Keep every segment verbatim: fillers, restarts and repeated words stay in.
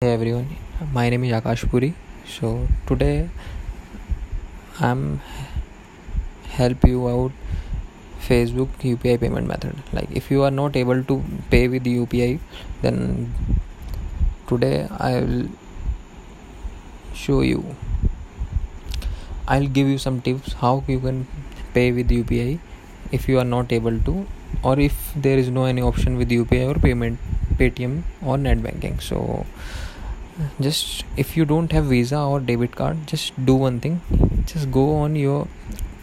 Hey everyone, my name is Akash Puri. So today I'm help you out Facebook U P I payment method. Like if you are not able to pay with U P I, then today I'll show you. I'll give you some tips how you can pay with U P I if you are not able to, or if there is no any option with U P I or payment Paytm or net banking. So just if you don't have Visa or debit card, just do one thing, just go on your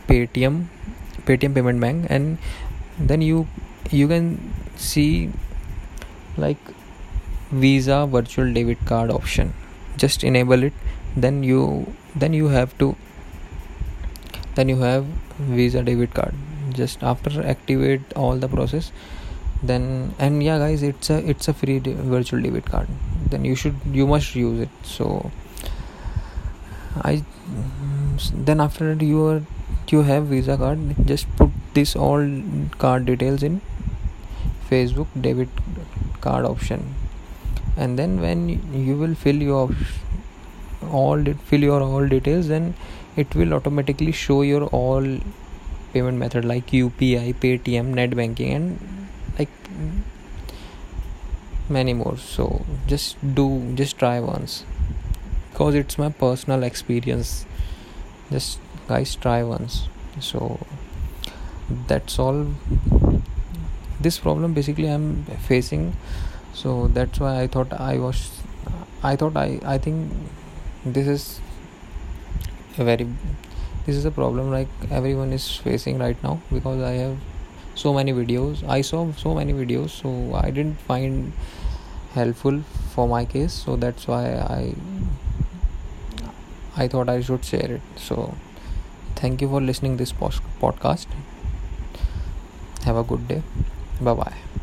Paytm Paytm payment bank, and then you you can see like Visa virtual debit card option. Just enable it, then you then you have to then you have Visa debit card. Just after activate all the process, then and yeah guys, it's a it's a free de- virtual debit card. Then you should you must use it. So I then after you are you have Visa card, just put this all card details in Facebook debit card option, and then when you will fill your all fill your all details, then it will automatically show your all payment method like U P I, Paytm, net banking, and like many more. So just do just try once, because it's my personal experience. Just guys, try once. So that's all. This problem basically I'm facing, so that's why I thought I was I thought I I think this is a very this is a problem like everyone is facing right now, because I have so many videos I saw so many videos so I didn't find helpful for my case. So that's why I I thought I should share it. So thank you for listening this podcast. Have a good day. Bye bye.